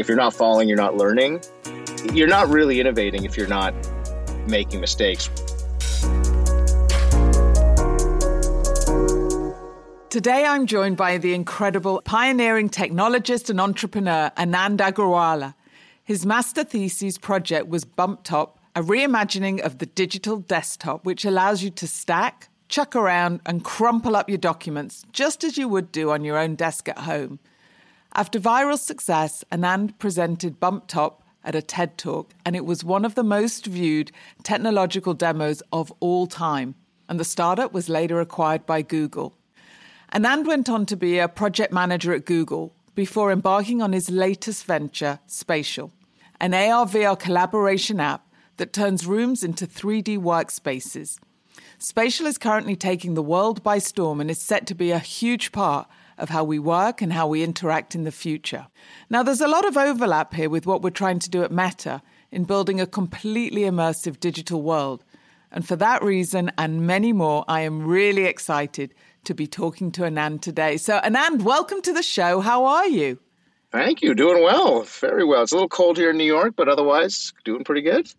if you're not falling, you're not learning. You're not really innovating if you're not making mistakes. Today, I'm joined by the incredible pioneering technologist and entrepreneur, Anand Agrawala. His master thesis project was BumpTop, a reimagining of the digital desktop, which allows you to stack, chuck around, and crumple up your documents, just as you would do on your own desk at home. After viral success, Anand presented BumpTop at a TED Talk, and it was one of the most viewed technological demos of all time. And the startup was later acquired by Google. Anand went on to be a project manager at Google before embarking on his latest venture, Spatial, an AR/VR collaboration app that turns rooms into 3D workspaces. Spatial is currently taking the world by storm and is set to be a huge part of how we work and how we interact in the future. Now, there's a lot of overlap here with what we're trying to do at Meta in building a completely immersive digital world. And for that reason and many more, I am really excited to be talking to Anand today. So Anand, welcome to the show. How are you? Thank you. Doing well. Very well. It's a little cold here in New York, but otherwise doing pretty good.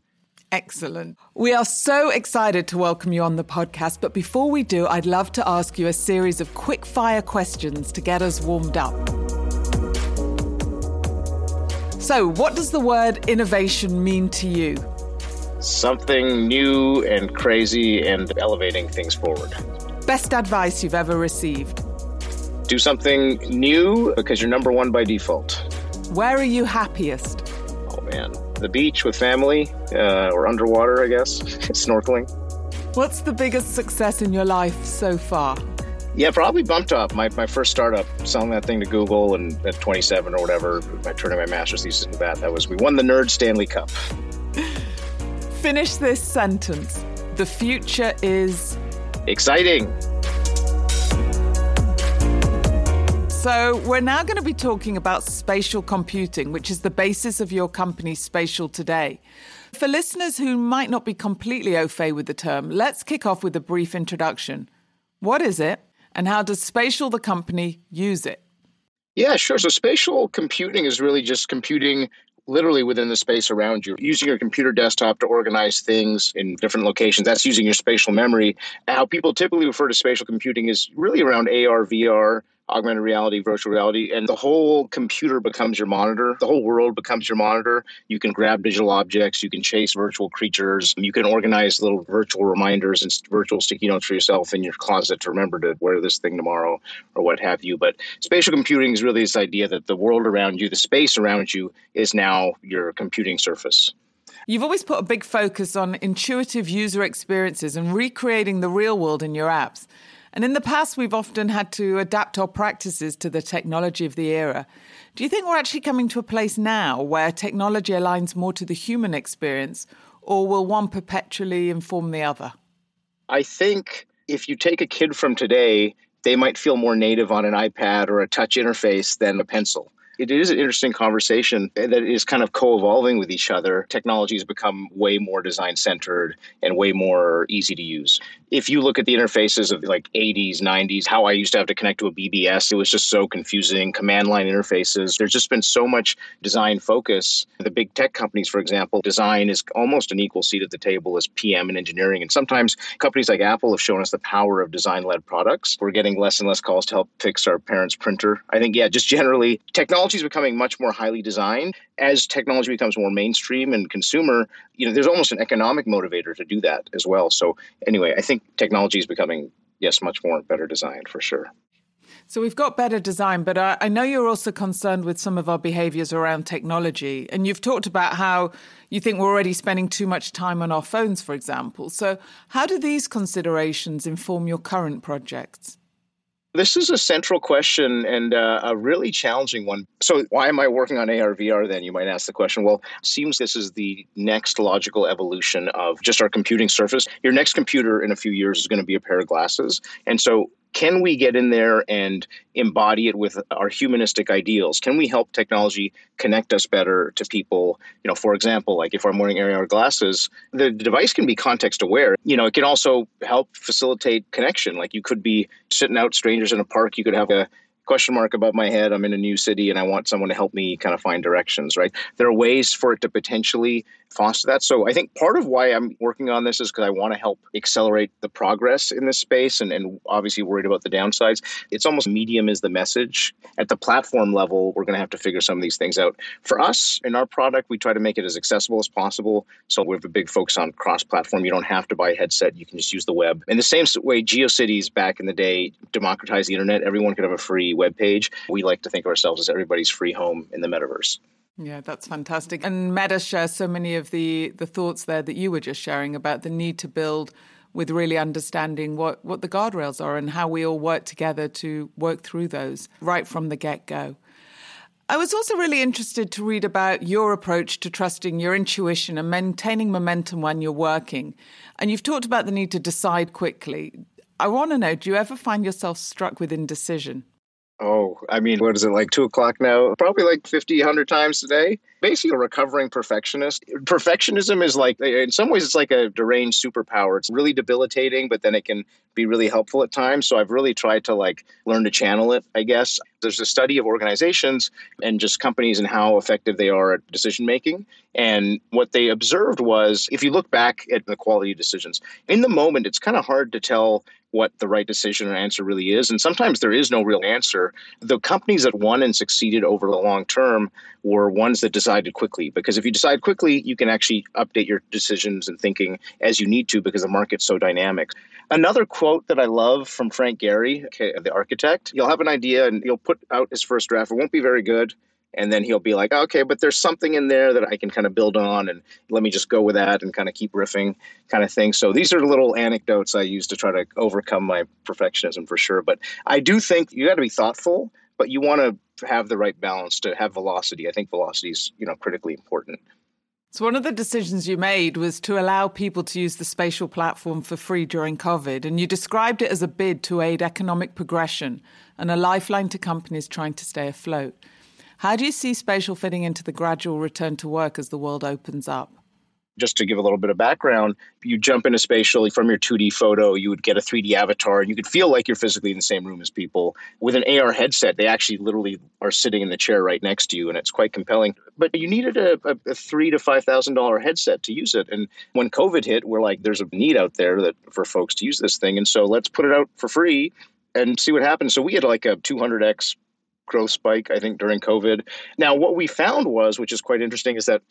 Excellent. We are so excited to welcome you on the podcast. But before we do, I'd love to ask you a series of quick fire questions to get us warmed up. So what does the word innovation mean to you? Something new and crazy and elevating things forward. Best advice you've ever received? Do something new because you're number one by default. Where are you happiest? Oh, man. The beach with family or underwater, I guess, snorkeling. What's the biggest success in your life so far? Yeah, probably BumpTop, my first startup, selling that thing to Google and at 27 or whatever, by turning my master's thesis into that. That was, we won the Nerd Stanley Cup. Finish this sentence. The future is... exciting. So we're now going to be talking about spatial computing, which is the basis of your company, Spatial, today. For listeners who might not be completely au fait with the term, let's kick off with a brief introduction. What is it, and how does Spatial, the company, use it? Yeah, sure. So spatial computing is really just computing literally within the space around you, using your computer desktop to organize things in different locations. That's using your spatial memory. How people typically refer to spatial computing is really around AR, VR, augmented reality, virtual reality, and the whole computer becomes your monitor. The whole world becomes your monitor. You can grab digital objects. You can chase virtual creatures. You can organize little virtual reminders and virtual sticky notes for yourself in your closet to remember to wear this thing tomorrow or what have you. But spatial computing is really this idea that the world around you, the space around you, is now your computing surface. You've always put a big focus on intuitive user experiences and recreating the real world in your apps. And in the past, we've often had to adapt our practices to the technology of the era. Do you think we're actually coming to a place now where technology aligns more to the human experience, or will one perpetually inform the other? I think if you take a kid from today, they might feel more native on an iPad or a touch interface than a pencil. It is an interesting conversation that is kind of co-evolving with each other. Technology has become way more design-centered and way more easy to use. If you look at the interfaces of like 80s, 90s, how I used to have to connect to a BBS, it was just so confusing. Command line interfaces. There's just been so much design focus. The big tech companies, for example, design is almost an equal seat at the table as PM and engineering. And sometimes companies like Apple have shown us the power of design-led products. We're getting less and less calls to help fix our parents' printer. I think, yeah, just generally technology is becoming much more highly designed. As technology becomes more mainstream and consumer, there's almost an economic motivator to do that as well. So anyway, I think technology is becoming, yes, much more better designed for sure. So we've got better design, but I know you're also concerned with some of our behaviors around technology. And you've talked about how you think we're already spending too much time on our phones, for example. So how do these considerations inform your current projects? This is a central question and a really challenging one. So why am I working on AR, VR then? You might ask the question. Well, it seems this is the next logical evolution of just our computing surface. Your next computer in a few years is going to be a pair of glasses. And so can we get in there and embody it with our humanistic ideals? Can we help technology connect us better to people? For example, like if I'm wearing AR glasses, the device can be context aware. It can also help facilitate connection. Like you could be sitting out strangers in a park. You could have a question mark above my head, I'm in a new city and I want someone to help me kind of find directions, right? There are ways for it to potentially foster that. So I think part of why I'm working on this is because I want to help accelerate the progress in this space and obviously worried about the downsides. It's almost medium is the message. At the platform level, we're going to have to figure some of these things out. For us, in our product, we try to make it as accessible as possible. So we have a big focus on cross-platform. You don't have to buy a headset. You can just use the web. In the same way GeoCities back in the day democratized the internet, everyone could have a free web page. We like to think of ourselves as everybody's free home in the metaverse. Yeah, that's fantastic. And Meta shares so many of the thoughts there that you were just sharing about the need to build with really understanding what the guardrails are and how we all work together to work through those right from the get-go. I was also really interested to read about your approach to trusting your intuition and maintaining momentum when you're working. And you've talked about the need to decide quickly. I want to know, do you ever find yourself struck with indecision? Oh, I mean, what is it, like 2 o'clock now? Probably like 50, 100 times a day. Basically a recovering perfectionist. Perfectionism is like, in some ways, it's like a deranged superpower. It's really debilitating, but then it can be really helpful at times. So I've really tried to like learn to channel it, I guess. There's a study of organizations and just companies and how effective they are at decision making. And what they observed was, if you look back at the quality of decisions, in the moment, it's kind of hard to tell what the right decision or answer really is. And sometimes there is no real answer. The companies that won and succeeded over the long term were ones that decided quickly. Because if you decide quickly, you can actually update your decisions and thinking as you need to because the market's so dynamic. Another quote that I love from Frank Gehry, the architect, you'll have an idea and you'll put out his first draft. It won't be very good. And then he'll be like, okay, but there's something in there that I can kind of build on and let me just go with that and kind of keep riffing kind of thing. So these are little anecdotes I use to try to overcome my perfectionism for sure. But I do think you got to be thoughtful, but you want to have the right balance to have velocity. I think velocity is, critically important. So one of the decisions you made was to allow people to use the Spatial platform for free during COVID. And you described it as a bid to aid economic progression and a lifeline to companies trying to stay afloat. How do you see Spatial fitting into the gradual return to work as the world opens up? Just to give a little bit of background, you jump into Spatial from your 2D photo, you would get a 3D avatar, and you could feel like you're physically in the same room as people. With an AR headset, they actually literally are sitting in the chair right next to you, and it's quite compelling. But you needed a $3,000 to $5,000 headset to use it. And when COVID hit, we're like, there's a need out there that for folks to use this thing. And so let's put it out for free and see what happens. So we had like a 200x growth spike, I think, during COVID. Now, what we found was, which is quite interesting, is that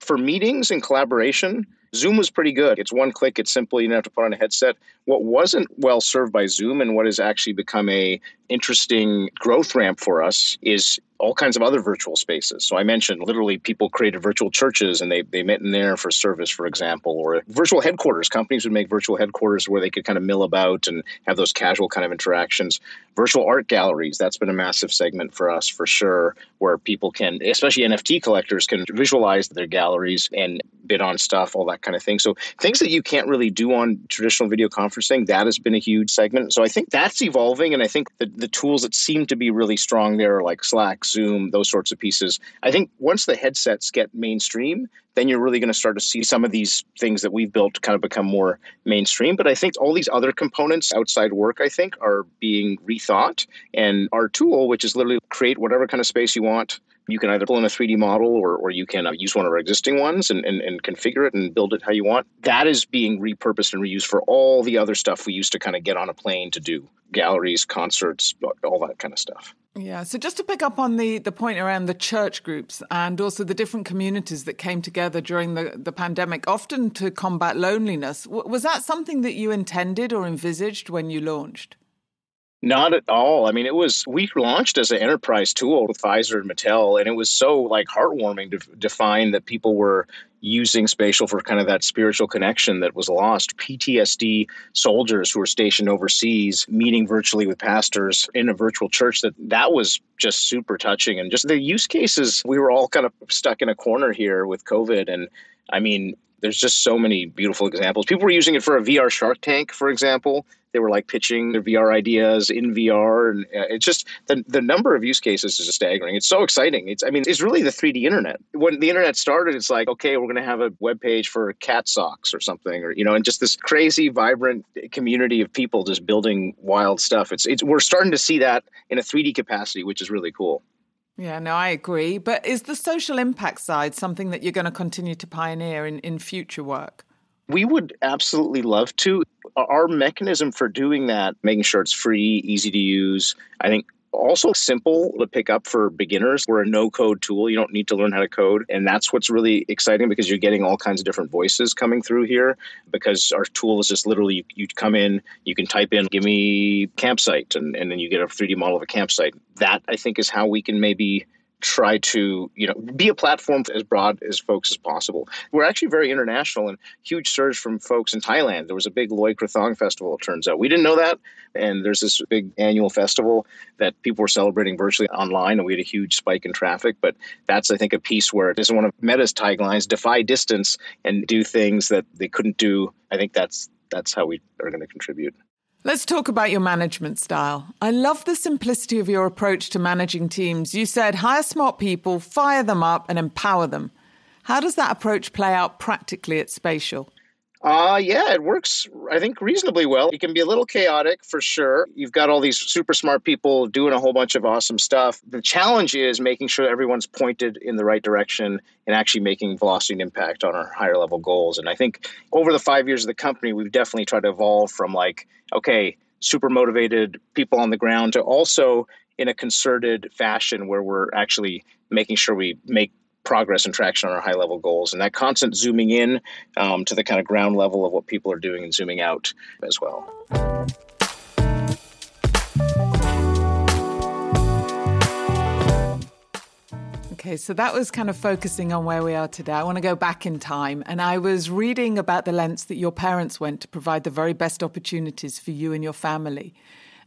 for meetings and collaboration, Zoom was pretty good. It's one click, it's simple, you don't have to put on a headset. What wasn't well served by Zoom and what has actually become an interesting growth ramp for us is all kinds of other virtual spaces. So I mentioned literally people created virtual churches and they met in there for service, for example, or virtual headquarters. Companies would make virtual headquarters where they could kind of mill about and have those casual kind of interactions. Virtual art galleries, that's been a massive segment for us for sure, where people can, especially NFT collectors, can visualize their galleries and bid on stuff, all that kind of thing. So things that you can't really do on traditional video conferencing, that has been a huge segment. So I think that's evolving. And I think the tools that seem to be really strong there are like Slack, Zoom, those sorts of pieces. I think once the headsets get mainstream, then you're really going to start to see some of these things that we've built kind of become more mainstream. But I think all these other components outside work, I think, are being rethought. And our tool, which is literally create whatever kind of space you want, you can either pull in a 3D model or you can use one of our existing ones and configure it and build it how you want. That is being repurposed and reused for all the other stuff we used to kind of get on a plane to do. Galleries, concerts, all that kind of stuff. Yeah. So just to pick up on the point around the church groups and also the different communities that came together during the pandemic, often to combat loneliness, was that something that you intended or envisaged when you launched? Not at all. I mean, we launched as an enterprise tool with Pfizer and Mattel, and it was so like heartwarming to find that people were using Spatial for kind of that spiritual connection that was lost. PTSD soldiers who were stationed overseas, meeting virtually with pastors in a virtual church, that was just super touching. And just the use cases, we were all kind of stuck in a corner here with COVID. And I mean, There's just so many beautiful examples. People were using it for a VR Shark Tank, for example. They were like pitching their VR ideas in VR. And it's just the number of use cases is staggering. It's so exciting. It's really the 3D internet. When the internet started, it's like, okay, we're going to have a web page for cat socks or something, or, and just this crazy, vibrant community of people just building wild stuff. We're starting to see that in a 3D capacity, which is really cool. Yeah, no, I agree. But is the social impact side something that you're going to continue to pioneer in future work? We would absolutely love to. Our mechanism for doing that, making sure it's free, easy to use, I think also simple to pick up for beginners. We're a no-code tool. You don't need to learn how to code. And that's what's really exciting, because you're getting all kinds of different voices coming through here, because our tool is just literally, you come in, you can type in, give me campsite, and then you get a 3D model of a campsite. That, I think, is how we can maybe try to, be a platform as broad as folks as possible. We're actually very international, and huge surge from folks in Thailand. There was a big Loy Krathong festival, it turns out. We didn't know that. And there's this big annual festival that people were celebrating virtually online, and we had a huge spike in traffic. But that's, I think, a piece where this is one of Meta's taglines: defy distance and do things that they couldn't do. I think that's how we are going to contribute. Let's talk about your management style. I love the simplicity of your approach to managing teams. You said hire smart people, fire them up, and empower them. How does that approach play out practically at Spatial? Yeah, it works, I think, reasonably well. It can be a little chaotic, for sure. You've got all these super smart people doing a whole bunch of awesome stuff. The challenge is making sure everyone's pointed in the right direction and actually making velocity and impact on our higher level goals. And I think over the 5 years of the company, we've definitely tried to evolve from super motivated people on the ground to also in a concerted fashion where we're actually making sure we make progress and traction on our high-level goals, and that constant zooming in to the kind of ground level of what people are doing and zooming out as well. Okay, so that was kind of focusing on where we are today. I want to go back in time, and I was reading about the lengths that your parents went to provide the very best opportunities for you and your family.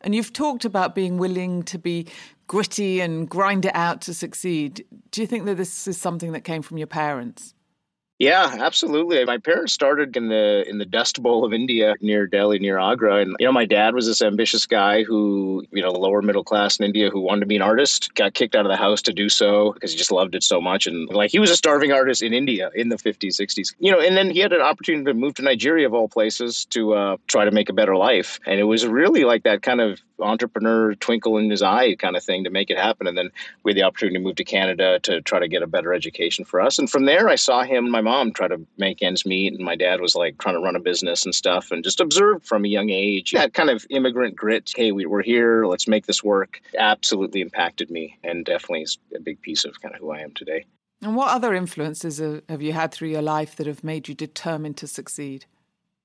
And you've talked about being willing to be gritty and grind it out to succeed. Do you think that this is something that came from your parents? Yeah, absolutely. My parents started in the Dust Bowl of India near Delhi, near Agra. And, my dad was this ambitious guy who, lower middle class in India, who wanted to be an artist, got kicked out of the house to do so because he just loved it so much. And he was a starving artist in India in the 50s, 60s, and then he had an opportunity to move to Nigeria, of all places, to try to make a better life. And it was really like that kind of entrepreneur twinkle in his eye kind of thing to make it happen. And then we had the opportunity to move to Canada to try to get a better education for us. And from there, I saw him and my mom tried to make ends meet, and my dad was trying to run a business and stuff, and just observed from a young age that kind of immigrant grit. Hey, we're here, let's make this work. Absolutely impacted me, and definitely is a big piece of kind of who I am today. And what other influences have you had through your life that have made you determined to succeed?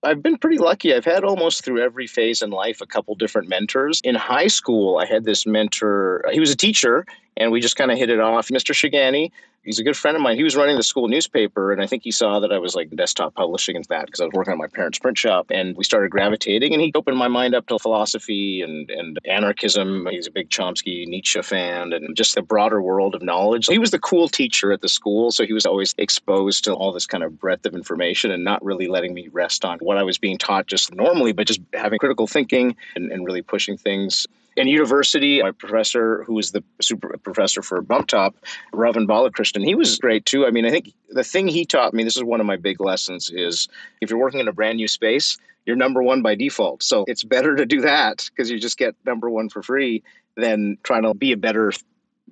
I've been pretty lucky. I've had almost through every phase in life a couple different mentors. In high school, I had this mentor. He was a teacher, and we just kind of hit it off. Mr. Shigani, he's a good friend of mine. He was running the school newspaper, and I think he saw that I was desktop publishing and that, because I was working on my parents' print shop, and we started gravitating, and he opened my mind up to philosophy and anarchism. He's a big Chomsky, Nietzsche fan, and just the broader world of knowledge. He was the cool teacher at the school, so he was always exposed to all this kind of breadth of information and not really letting me rest on what I was being taught just normally, but just having critical thinking and really pushing things. In university, my professor, who was the super professor for BumpTop, Ravan Balakrishnan, he was great too. I think the thing he taught me, this is one of my big lessons, is if you're working in a brand new space, you're number one by default. So it's better to do that, because you just get number one for free, than trying to be a better,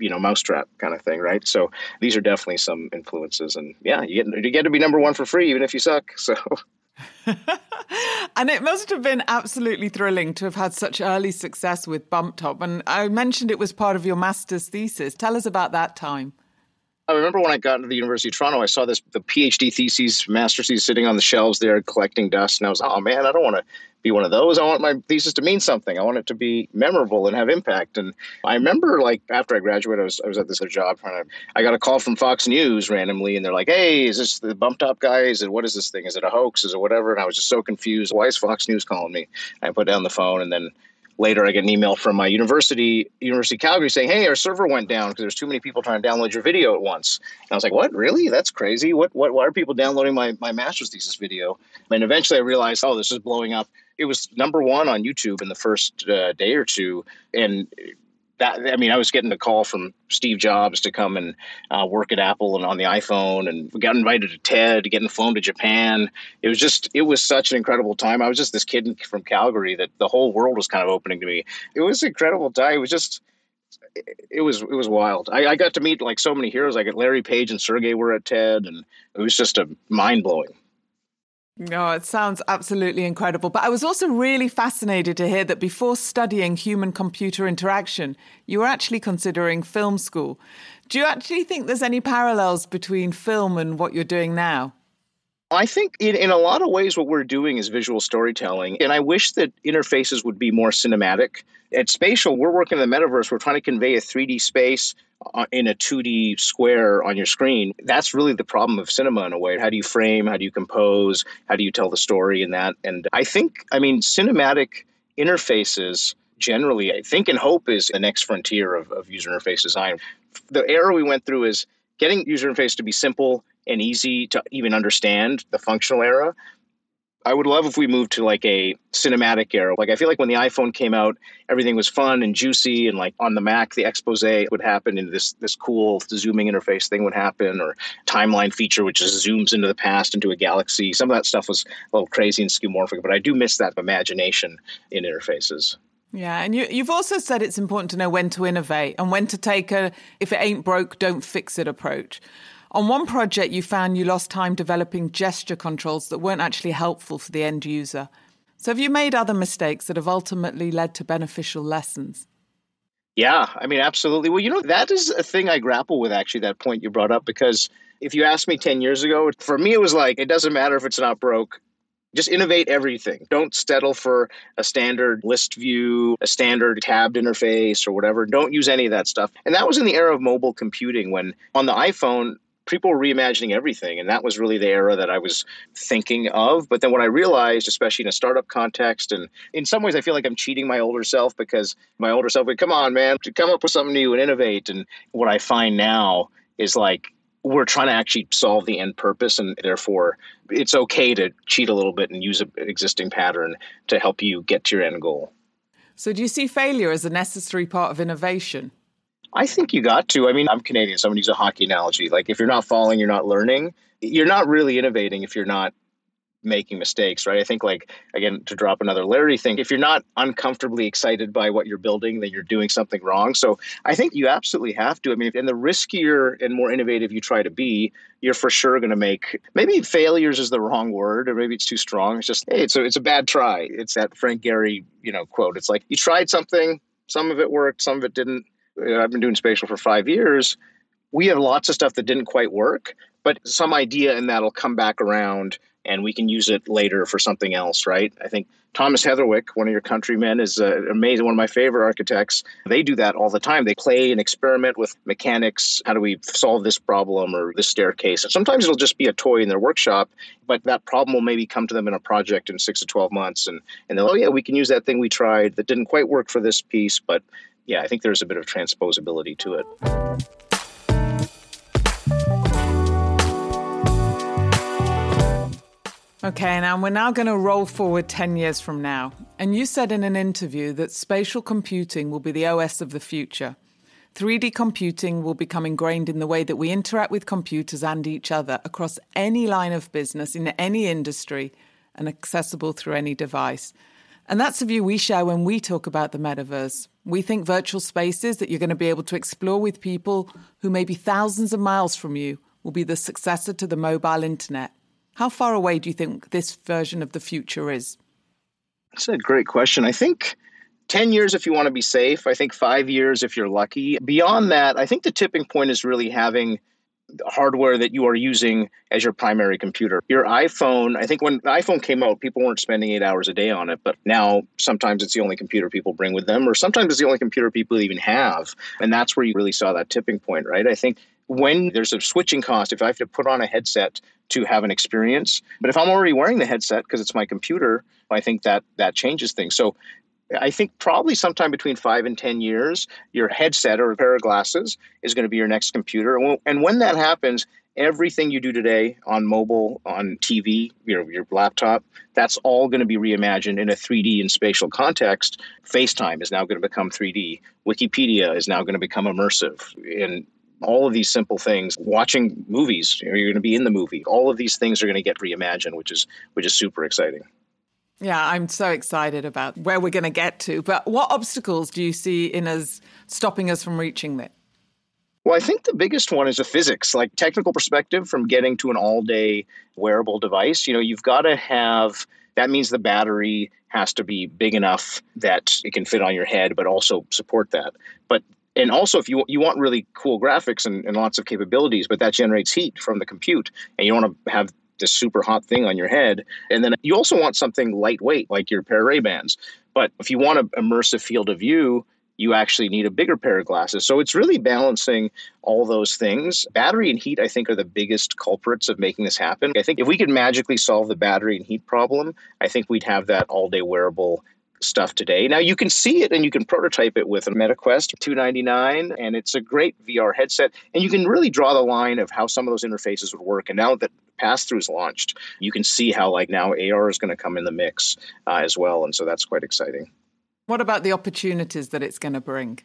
mousetrap kind of thing, right? So these are definitely some influences. And yeah, you get to be number one for free, even if you suck. So. And it must have been absolutely thrilling to have had such early success with BumpTop. And I mentioned it was part of your master's thesis. Tell us about that time. I remember when I got into the University of Toronto, I saw the PhD theses, master's theses sitting on the shelves there collecting dust. And I was like, oh man, I don't want to be one of those. I want my thesis to mean something. I want it to be memorable and have impact. And I remember after I graduated, I was at this other job. I got a call from Fox News randomly, and they're like, hey, is this the BumpTop guy? Is it, what is this thing? Is it a hoax? Is it whatever? And I was just so confused. Why is Fox News calling me? I put down the phone, and then Later, I get an email from my University of Calgary, saying, hey, our server went down because there's too many people trying to download your video at once. And I was like, what? Really? That's crazy. Why are people downloading my master's thesis video? And eventually I realized, oh, this is blowing up. It was #1 on YouTube in the first day or two. And I mean, I was getting a call from Steve Jobs to come and work at Apple and on the iPhone, and we got invited to TED, getting flown to Japan. It was such an incredible time. I was just this kid from Calgary that the whole world was kind of opening to me. It was an incredible time. It was wild. I got to meet like so many heroes. Like Larry Page and Sergey were at TED, and it was just a mind blowing. No, it sounds absolutely incredible. But I was also really fascinated to hear that before studying human-computer interaction, you were actually considering film school. Do you actually think there's any parallels between film and what you're doing now? I think in a lot of ways what we're doing is visual storytelling, and I wish that interfaces would be more cinematic. At Spatial, we're working in the metaverse. We're trying to convey a 3D space in a 2D square on your screen. That's really the problem of cinema in a way. How do you frame? How do you compose? How do you tell the story in that? And I think, I mean, cinematic interfaces generally, I think and hope, is the next frontier of user interface design. The era we went through is getting user interface to be simple and easy to even understand, the functional era. I would love if we moved to like a cinematic era. Like I feel like when the iPhone came out, everything was fun and juicy, and like on the Mac, the expose would happen, and this cool zooming interface thing would happen, or timeline feature, which just zooms into the past, into a galaxy. Some of that stuff was a little crazy and skeuomorphic, but I do miss that imagination in interfaces. Yeah, and you've also said it's important to know when to innovate and when to take a if it ain't broke, don't fix it approach. On one project, you found you lost time developing gesture controls that weren't actually helpful for the end user. So have you made other mistakes that have ultimately led to beneficial lessons? Yeah, I mean, absolutely. Well, that is a thing I grapple with, actually, that point you brought up, because if you asked me 10 years ago, for me, it was like, it doesn't matter if it's not broke. Just innovate everything. Don't settle for a standard list view, a standard tabbed interface or whatever. Don't use any of that stuff. And that was in the era of mobile computing when on the iPhone, people were reimagining everything. And that was really the era that I was thinking of. But then what I realized, especially in a startup context, and in some ways I feel like I'm cheating my older self because my older self would, come on, man, to come up with something new and innovate. And what I find now is like, we're trying to actually solve the end purpose, and therefore it's okay to cheat a little bit and use an existing pattern to help you get to your end goal. So do you see failure as a necessary part of innovation? I think you got to. I mean, I'm Canadian, so I'm going to use a hockey analogy. Like if you're not falling, you're not learning. You're not really innovating if you're not making mistakes, right? I think like, again, to drop another Larry thing, if you're not uncomfortably excited by what you're building, then you're doing something wrong. So I think you absolutely have to. I mean, and the riskier and more innovative you try to be, you're for sure going to make, maybe failures is the wrong word, or maybe it's too strong. It's just, hey, it's a bad try. It's that Frank Gehry, quote. It's like, you tried something, some of it worked, some of it didn't. I've been doing Spatial for 5 years. We have lots of stuff that didn't quite work, but some idea in that'll come back around and we can use it later for something else, right? I think Thomas Heatherwick, one of your countrymen, is amazing, one of my favorite architects. They do that all the time. They play and experiment with mechanics. How do we solve this problem or this staircase? And sometimes it'll just be a toy in their workshop, but that problem will maybe come to them in a project in 6 to 12 months. And they'll, oh yeah, we can use that thing we tried that didn't quite work for this piece, but yeah, I think there's a bit of transposability to it. Okay, now we're now going to roll forward 10 years from now. And you said in an interview that spatial computing will be the OS of the future. 3D computing will become ingrained in the way that we interact with computers and each other across any line of business, in any industry, and accessible through any device. And that's the view we share when we talk about the metaverse. We think virtual spaces that you're going to be able to explore with people who may be thousands of miles from you will be the successor to the mobile internet. How far away do you think this version of the future is? That's a great question. I think 10 years if you want to be safe. I think 5 years if you're lucky. Beyond that, I think the tipping point is really having the hardware that you are using as your primary computer. Your iPhone, I think when the iPhone came out, people weren't spending 8 hours a day on it, but now sometimes it's the only computer people bring with them, or sometimes it's the only computer people even have. And that's where you really saw that tipping point, right? I think when there's a switching cost, if I have to put on a headset to have an experience, but if I'm already wearing the headset because it's my computer, I think that changes things. So I think probably sometime between 5 and 10 years, your headset or a pair of glasses is going to be your next computer. And when that happens, everything you do today on mobile, on TV, your laptop, that's all going to be reimagined in a 3D and spatial context. FaceTime is now going to become 3D. Wikipedia is now going to become immersive. And all of these simple things, watching movies, you're going to be in the movie. All of these things are going to get reimagined, which is super exciting. Yeah, I'm so excited about where we're going to get to. But what obstacles do you see in us stopping us from reaching that? Well, I think the biggest one is the physics, like technical perspective from getting to an all-day wearable device. You've got to have, that means the battery has to be big enough that it can fit on your head, but also support that. And also, if you want really cool graphics and lots of capabilities, but that generates heat from the compute, and you don't want to have this super hot thing on your head. And then you also want something lightweight, like your pair of Ray-Bans. But if you want an immersive field of view, you actually need a bigger pair of glasses. So it's really balancing all those things. Battery and heat, I think, are the biggest culprits of making this happen. I think if we could magically solve the battery and heat problem, I think we'd have that all-day wearable stuff today. Now, you can see it and you can prototype it with a MetaQuest 299, and it's a great VR headset. And you can really draw the line of how some of those interfaces would work. And now that pass-through is launched, you can see how now AR is going to come in the mix as well. And so that's quite exciting. What about the opportunities that it's going to bring?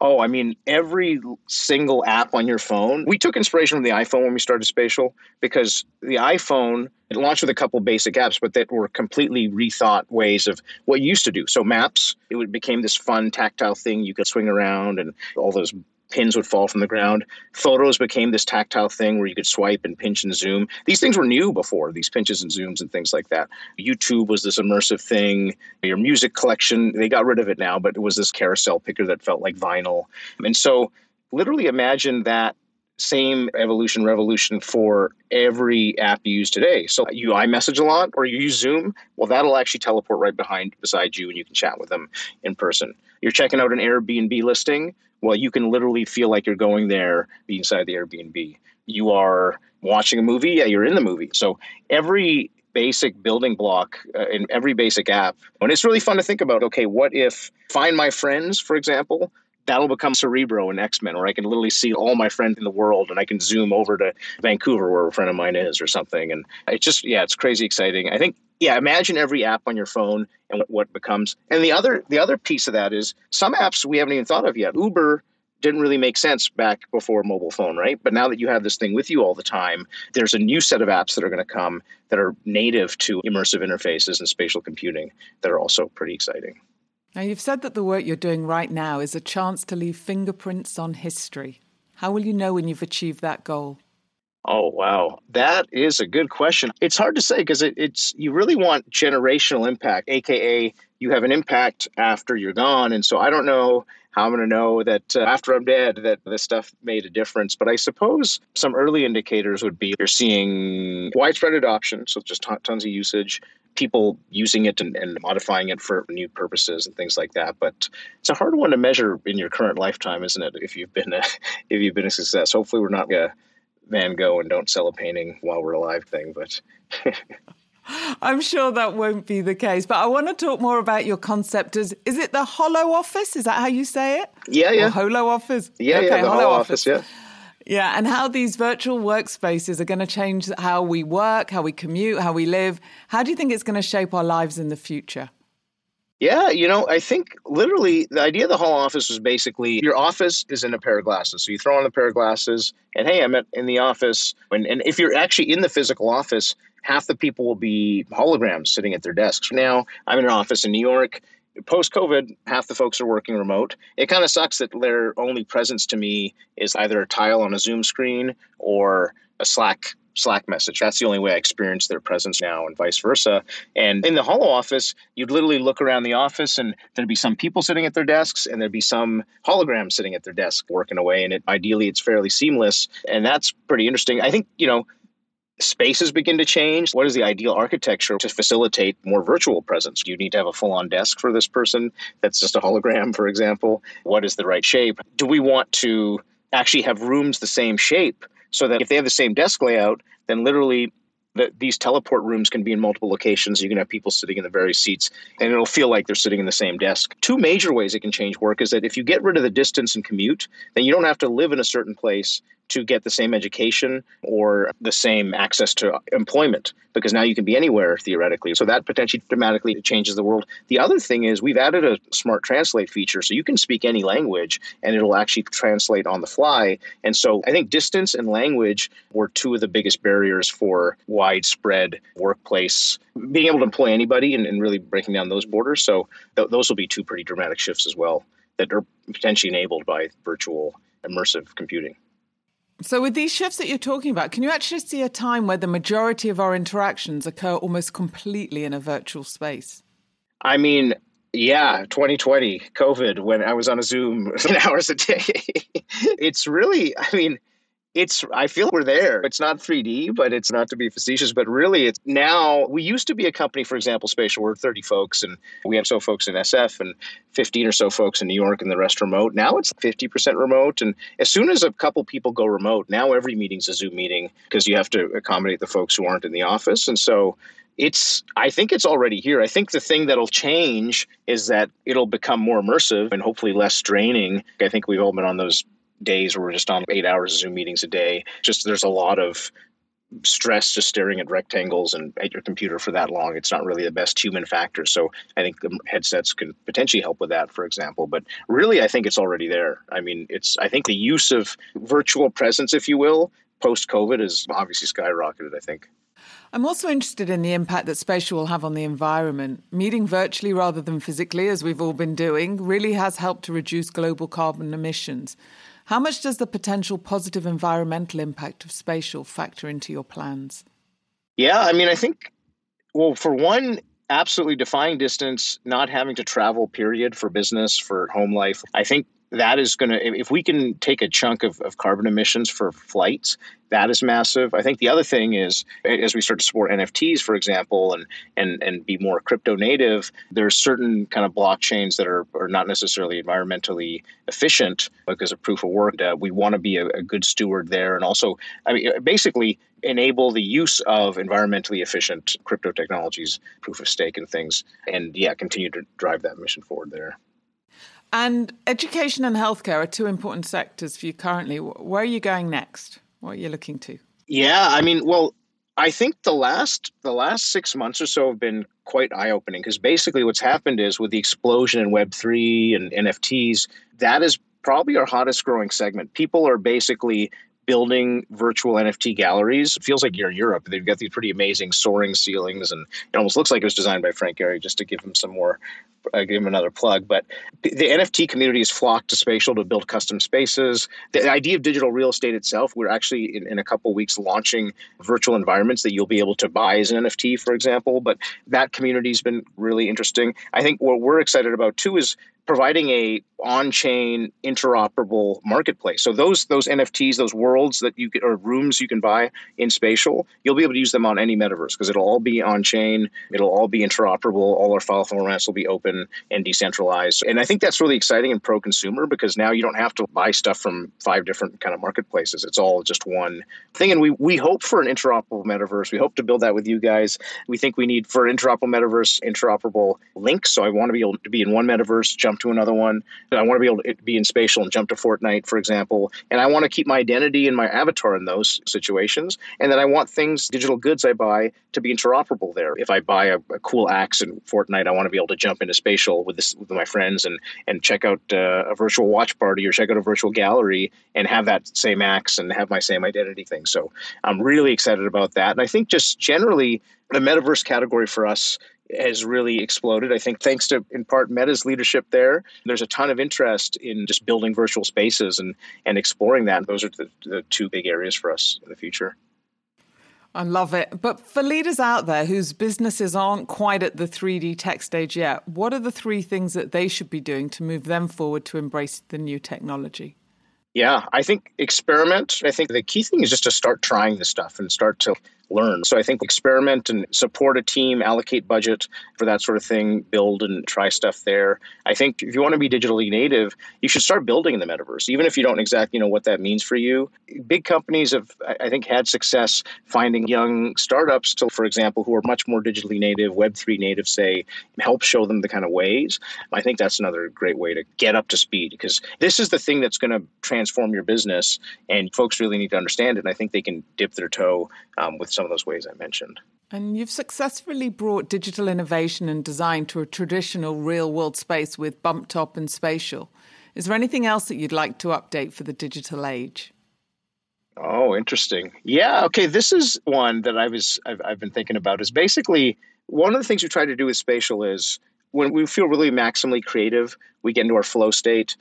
Oh, I mean, every single app on your phone. We took inspiration from the iPhone when we started Spatial, because the iPhone, it launched with a couple basic apps, but that were completely rethought ways of what you used to do. So maps, it became this fun tactile thing you could swing around and all those pins would fall from the ground. Photos became this tactile thing where you could swipe and pinch and zoom. These things were new before, these pinches and zooms and things like that. YouTube was this immersive thing. Your music collection, they got rid of it now, but it was this carousel picker that felt like vinyl. And so literally imagine that same revolution for every app you use today. So you iMessage a lot or you use Zoom, well, that'll actually teleport right beside you and you can chat with them in person. You're checking out an Airbnb listing. Well, you can literally feel like you're going there inside the Airbnb. You are watching a movie. Yeah, you're in the movie. So every basic building block in every basic app. And it's really fun to think about, okay, what if Find My Friends, for example, that'll become Cerebro in X-Men, where I can literally see all my friends in the world and I can zoom over to Vancouver where a friend of mine is or something. And it's just, it's crazy exciting. I think, imagine every app on your phone and what becomes. And the other piece of that is some apps we haven't even thought of yet. Uber didn't really make sense back before mobile phone, right? But now that you have this thing with you all the time, there's a new set of apps that are going to come that are native to immersive interfaces and spatial computing that are also pretty exciting. Now, you've said that the work you're doing right now is a chance to leave fingerprints on history. How will you know when you've achieved that goal? Oh, wow. That is a good question. It's hard to say because it's you really want generational impact, a.k.a. you have an impact after you're gone. And so I don't know how I'm going to know that after I'm dead that this stuff made a difference. But I suppose some early indicators would be you're seeing widespread adoption, so just tons of usage, people using it and modifying it for new purposes and things like that. But it's a hard one to measure in your current lifetime, isn't it? If you've been a success. Hopefully we're not a Van Gogh and don't sell a painting while we're alive thing. But I'm sure that won't be the case. But I want to talk more about your concept. Is it the holo office? Is that how you say it? Yeah. Or holo office? Yeah, the holo office, yeah. Yeah, and how these virtual workspaces are going to change how we work, how we commute, how we live. How do you think it's going to shape our lives in the future? Yeah, I think literally the idea of the hall office was basically your office is in a pair of glasses. So you throw on a pair of glasses and, hey, I'm in the office. And if you're actually in the physical office, half the people will be holograms sitting at their desks. Now, I'm in an office in New York. Post-COVID, half the folks are working remote. It kind of sucks that their only presence to me is either a tile on a Zoom screen or a Slack message. That's the only way I experience their presence now, and vice versa. And in the holo office, you'd literally look around the office and there'd be some people sitting at their desks and there'd be some holograms sitting at their desk working away. And ideally, it's fairly seamless. And that's pretty interesting. I think, spaces begin to change. What is the ideal architecture to facilitate more virtual presence? Do you need to have a full-on desk for this person that's just a hologram, for example? What is the right shape? Do we want to actually have rooms the same shape so that if they have the same desk layout, then literally that these teleport rooms can be in multiple locations. You can have people sitting in the various seats, and it'll feel like they're sitting in the same desk. Two major ways it can change work is that if you get rid of the distance and commute, then you don't have to live in a certain place to get the same education or the same access to employment, because now you can be anywhere theoretically. So that potentially dramatically changes the world. The other thing is we've added a smart translate feature, so you can speak any language and it'll actually translate on the fly. And so I think distance and language were two of the biggest barriers for widespread workplace, being able to employ anybody and really breaking down those borders. So those will be two pretty dramatic shifts as well that are potentially enabled by virtual immersive computing. So with these shifts that you're talking about, can you actually see a time where the majority of our interactions occur almost completely in a virtual space? I mean, yeah, 2020, COVID, when I was on a Zoom hours a day. It's really, I mean, I feel we're there. It's not 3D, but it's not to be facetious, but really it's now, we used to be a company, for example, Spatial, we're 30 folks, and we have so folks in SF and 15 or so folks in New York and the rest remote. Now it's 50% remote. And as soon as a couple people go remote, now every meeting's a Zoom meeting because you have to accommodate the folks who aren't in the office. And so I think it's already here. I think the thing that'll change is that it'll become more immersive and hopefully less draining. I think we've all been on those days where we're just on 8 hours of Zoom meetings a day. Just there's a lot of stress just staring at rectangles and at your computer for that long. It's not really the best human factor. So I think the headsets can potentially help with that, for example. But really, I think it's already there. I mean, I think the use of virtual presence, if you will, post-COVID is obviously skyrocketed, I think. I'm also interested in the impact that Spatial will have on the environment. Meeting virtually rather than physically, as we've all been doing, really has helped to reduce global carbon emissions. How much does the potential positive environmental impact of Spatial factor into your plans? Yeah, I mean, I think, well, for one, absolutely defying distance, not having to travel, period, for business, for home life. I think that is going to, if we can take a chunk of carbon emissions for flights, that is massive. I think the other thing is, as we start to support NFTs, for example, and be more crypto native, there are certain kind of blockchains that are not necessarily environmentally efficient because of proof of work. We want to be a good steward there. And also, I mean, basically enable the use of environmentally efficient crypto technologies, proof of stake and things, and yeah, continue to drive that mission forward there. And education and healthcare are two important sectors for you currently. Where are you going next? What are you looking to? Yeah, I mean, well, I think the last 6 months or so have been quite eye-opening because basically what's happened is with the explosion in Web3 and NFTs, that is probably our hottest growing segment. People are basically building virtual NFT galleries. It feels like you're in Europe. They've got these pretty amazing soaring ceilings, and it almost looks like it was designed by Frank Gehry, just to give him some more, give him another plug. But the NFT community has flocked to Spatial to build custom spaces. The idea of digital real estate itself, we're actually in a couple of weeks launching virtual environments that you'll be able to buy as an NFT, for example. But that community's been really interesting. I think what we're excited about too is providing a on-chain interoperable marketplace. So those NFTs, those worlds that you get, or rooms you can buy in Spatial, you'll be able to use them on any metaverse because it'll all be on-chain, it'll all be interoperable, all our file formats will be open and decentralized. And I think that's really exciting and pro-consumer because now you don't have to buy stuff from 5 different kind of marketplaces. It's all just one thing. And we hope for an interoperable metaverse. We hope to build that with you guys. We think we need, for an interoperable metaverse, interoperable links. So I want to be able to be in one metaverse, jump to another one. I want to be able to be in Spatial and jump to Fortnite, for example. And I want to keep my identity and my avatar in those situations. And then I want things, digital goods I buy, to be interoperable there. If I buy a cool axe in Fortnite, I want to be able to jump into Spatial with my friends and check out a virtual watch party or check out a virtual gallery and have that same axe and have my same identity thing. So I'm really excited about that. And I think just generally the metaverse category for us has really exploded. I think thanks to, in part, Meta's leadership there, there's a ton of interest in just building virtual spaces and exploring that. Those are the two big areas for us in the future. I love it. But for leaders out there whose businesses aren't quite at the 3D tech stage yet, what are the 3 things that they should be doing to move them forward to embrace the new technology? Yeah, I think experiment. I think the key thing is just to start trying this stuff and start to learn. So I think experiment and support a team, allocate budget for that sort of thing, build and try stuff there. I think if you want to be digitally native, you should start building in the metaverse, even if you don't exactly know what that means for you. Big companies have, I think, had success finding young startups to, for example, who are much more digitally native, Web3 native, say, help show them the kind of ways. I think that's another great way to get up to speed, because this is the thing that's going to transform your business, and folks really need to understand it. And I think they can dip their toe with some of those ways I mentioned. And you've successfully brought digital innovation and design to a traditional real-world space with BumpTop and Spatial. Is there anything else that you'd like to update for the digital age? Oh, interesting. Yeah, okay. This is one that I've been thinking about. Is basically one of the things we try to do with Spatial is when we feel really maximally creative, we get into our flow state.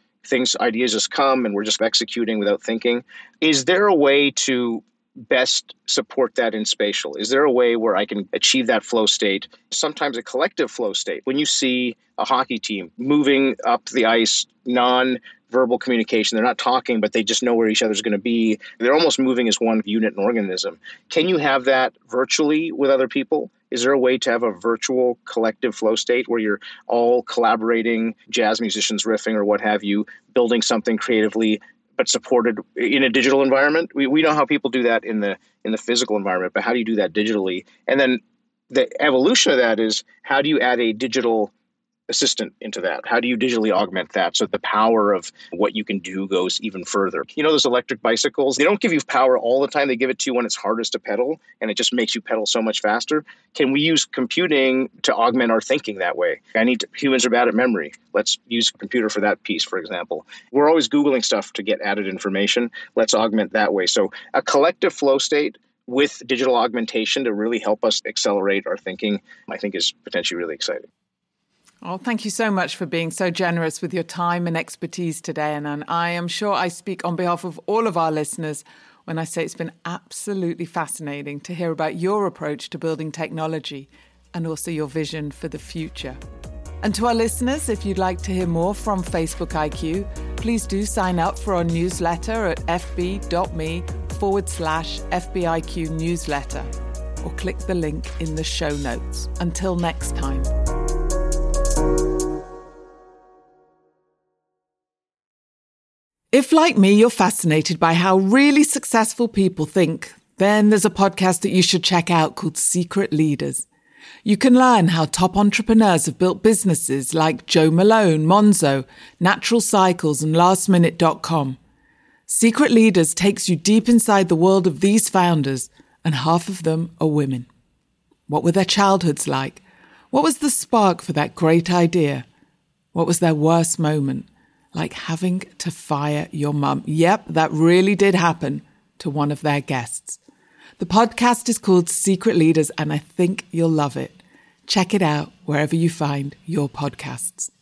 Ideas just come and we're just executing without thinking. Is there a way to best support that in Spatial? Is there a way where I can achieve that flow state, sometimes a collective flow state? When you see a hockey team moving up the ice, non-verbal communication, they're not talking, but they just know where each other's going to be. They're almost moving as one unit and organism. Can you have that virtually with other people? Is there a way to have a virtual collective flow state where you're all collaborating, jazz musicians riffing or what have you, building something creatively, but supported in a digital environment? We know how people do that in the physical environment, but how do you do that digitally? And then the evolution of that is, how do you add a digital assistant into that? How do you digitally augment that so the power of what you can do goes even further? You know, those electric bicycles, they don't give you power all the time. They give it to you when it's hardest to pedal, and it just makes you pedal so much faster. Can we use computing to augment our thinking that way? Humans are bad at memory. Let's use a computer for that piece, for example. We're always Googling stuff to get added information. Let's augment that way. So a collective flow state with digital augmentation to really help us accelerate our thinking, I think, is potentially really exciting. Oh, thank you so much for being so generous with your time and expertise today, Anand. I am sure I speak on behalf of all of our listeners when I say it's been absolutely fascinating to hear about your approach to building technology and also your vision for the future. And to our listeners, if you'd like to hear more from Facebook IQ, please do sign up for our newsletter at fb.me/FBIQ newsletter or click the link in the show notes. Until next time. If, like me, you're fascinated by how really successful people think, then there's a podcast that you should check out called Secret Leaders. You can learn how top entrepreneurs have built businesses like Joe Malone, Monzo, Natural Cycles and LastMinute.com. Secret Leaders takes you deep inside the world of these founders, and half of them are women. What were their childhoods like? What was the spark for that great idea? What was their worst moment? Like having to fire your mum. Yep, that really did happen to one of their guests. The podcast is called Secret Leaders, and I think you'll love it. Check it out wherever you find your podcasts.